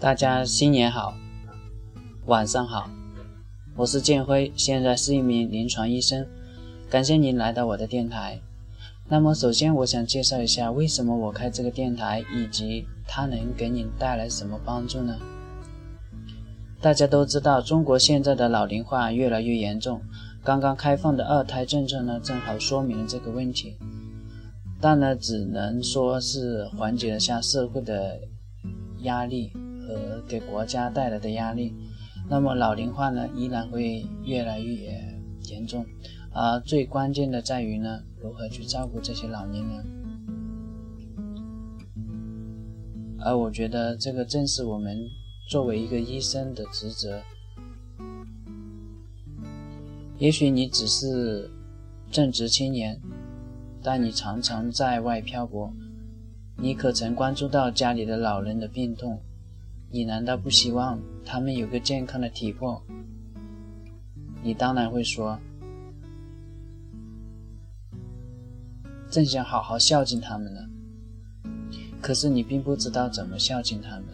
大家新年好，晚上好，我是建辉，现在是一名临床医生，感谢您来到我的电台。那么首先我想介绍一下为什么我开这个电台，以及它能给你带来什么帮助呢？大家都知道，中国现在的老龄化越来越严重，刚刚开放的二胎政策呢，正好说明了这个问题。但呢，只能说是缓解了下社会的压力和给国家带来的压力。那么老龄化呢，依然会越来越严重，而最关键的在于呢，如何去照顾这些老年人。而我觉得这个正是我们作为一个医生的职责。也许你只是正值青年，但你常常在外漂泊，你可曾关注到家里的老人的病痛？你难道不希望他们有个健康的体魄？你当然会说，正想好好孝敬他们呢。可是你并不知道怎么孝敬他们。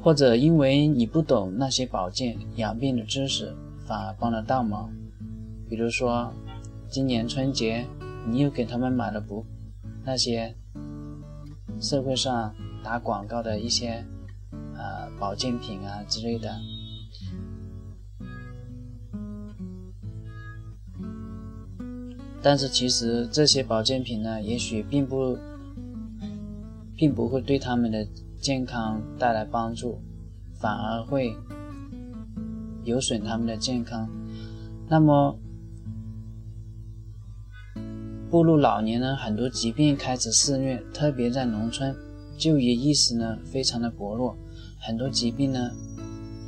或者因为你不懂那些保健养病的知识，反而帮了倒忙。比如说，今年春节你又给他们买了那些社会上打广告的一些保健品啊之类的。但是其实这些保健品呢，也许并不会对他们的健康带来帮助，反而会有损他们的健康。那么步入老年呢，很多疾病开始肆虐，特别在农村，就医意识呢非常的薄弱，很多疾病呢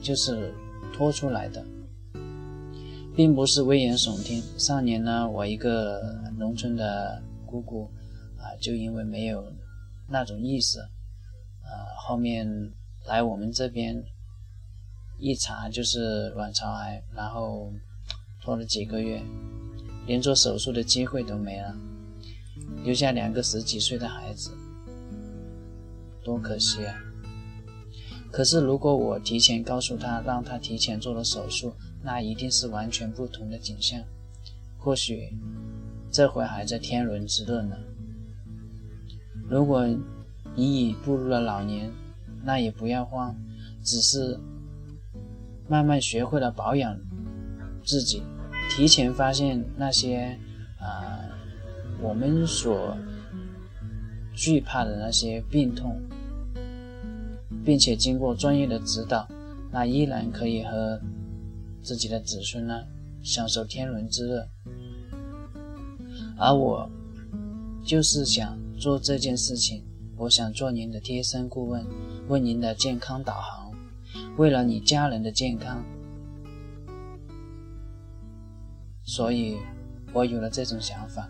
就是拖出来的，并不是危言耸听。上年呢，我一个农村的姑姑就因为没有那种意识，后面来我们这边一查就是卵巢癌，然后拖了几个月，连做手术的机会都没了，留下2个10几岁的孩子，多可惜啊！可是如果我提前告诉他，让他提前做了手术，那一定是完全不同的景象。或许这回还在天伦之乐呢。如果你已步入了老年，那也不要慌，只是慢慢学会了保养自己，提前发现那些我们所惧怕的那些病痛，并且经过专业的指导，那依然可以和自己的子孙呢享受天伦之乐。而我就是想做这件事情，我想做您的贴身顾问，为您的健康导航，为了你家人的健康。所以我有了这种想法，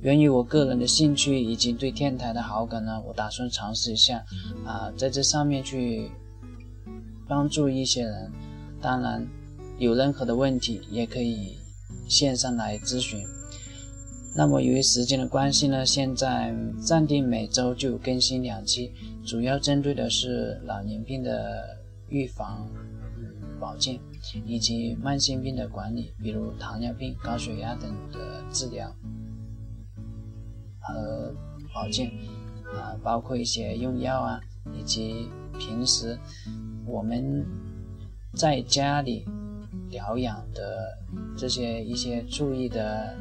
源于我个人的兴趣以及对电台的好感呢，我打算尝试一下在这上面去帮助一些人。当然有任何的问题也可以线上来咨询。那么由于时间的关系呢，现在暂定每周就更新2期，主要针对的是老年病的预防保健，以及慢性病的管理，比如糖尿病、高血压等的治疗和保健包括一些用药啊，以及平时我们在家里疗养的这些一些注意的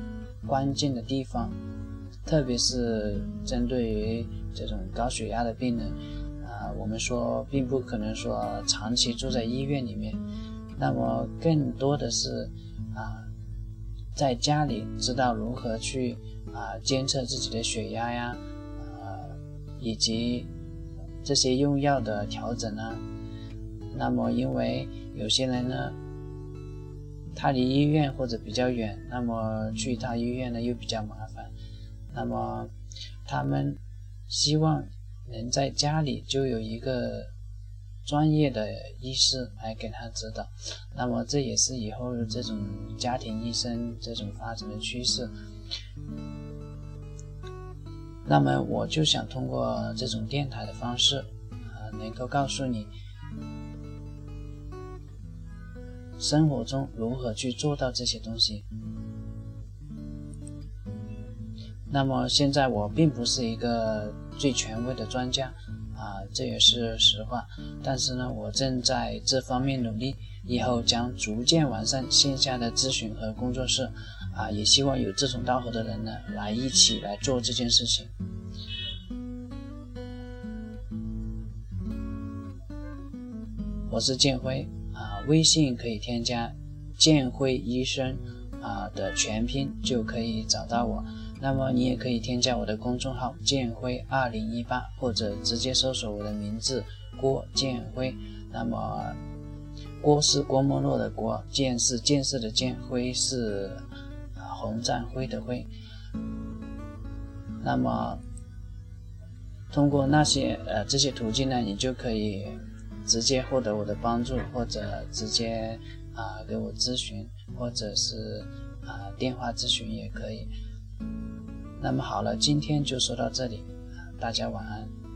关键的地方，特别是针对于这种高血压的病人我们说并不可能说长期住在医院里面，那么更多的是在家里知道如何去监测自己的血压呀，以及这些用药的调整啊。那么因为有些人呢他离医院或者比较远，那么去他医院呢又比较麻烦，那么他们希望能在家里就有一个专业的医师来给他指导。那么这也是以后这种家庭医生这种发展的趋势。那么我就想通过这种电台的方式能够告诉你生活中如何去做到这些东西。那么现在我并不是一个最权威的专家这也是实话，但是呢，我正在这方面努力，以后将逐渐完善线下的咨询和工作室也希望有志同道合的人呢来一起来做这件事情。我是建辉微信可以添加建辉医生的全拼就可以找到我。那么你也可以添加我的公众号建辉2018，或者直接搜索我的名字郭建辉。那么郭是郭沫若的郭，建是建设的建，辉是洪战辉的辉。那么通过这些途径呢，你就可以直接获得我的帮助，或者直接给我咨询，或者是电话咨询也可以。那么好了，今天就说到这里，大家晚安。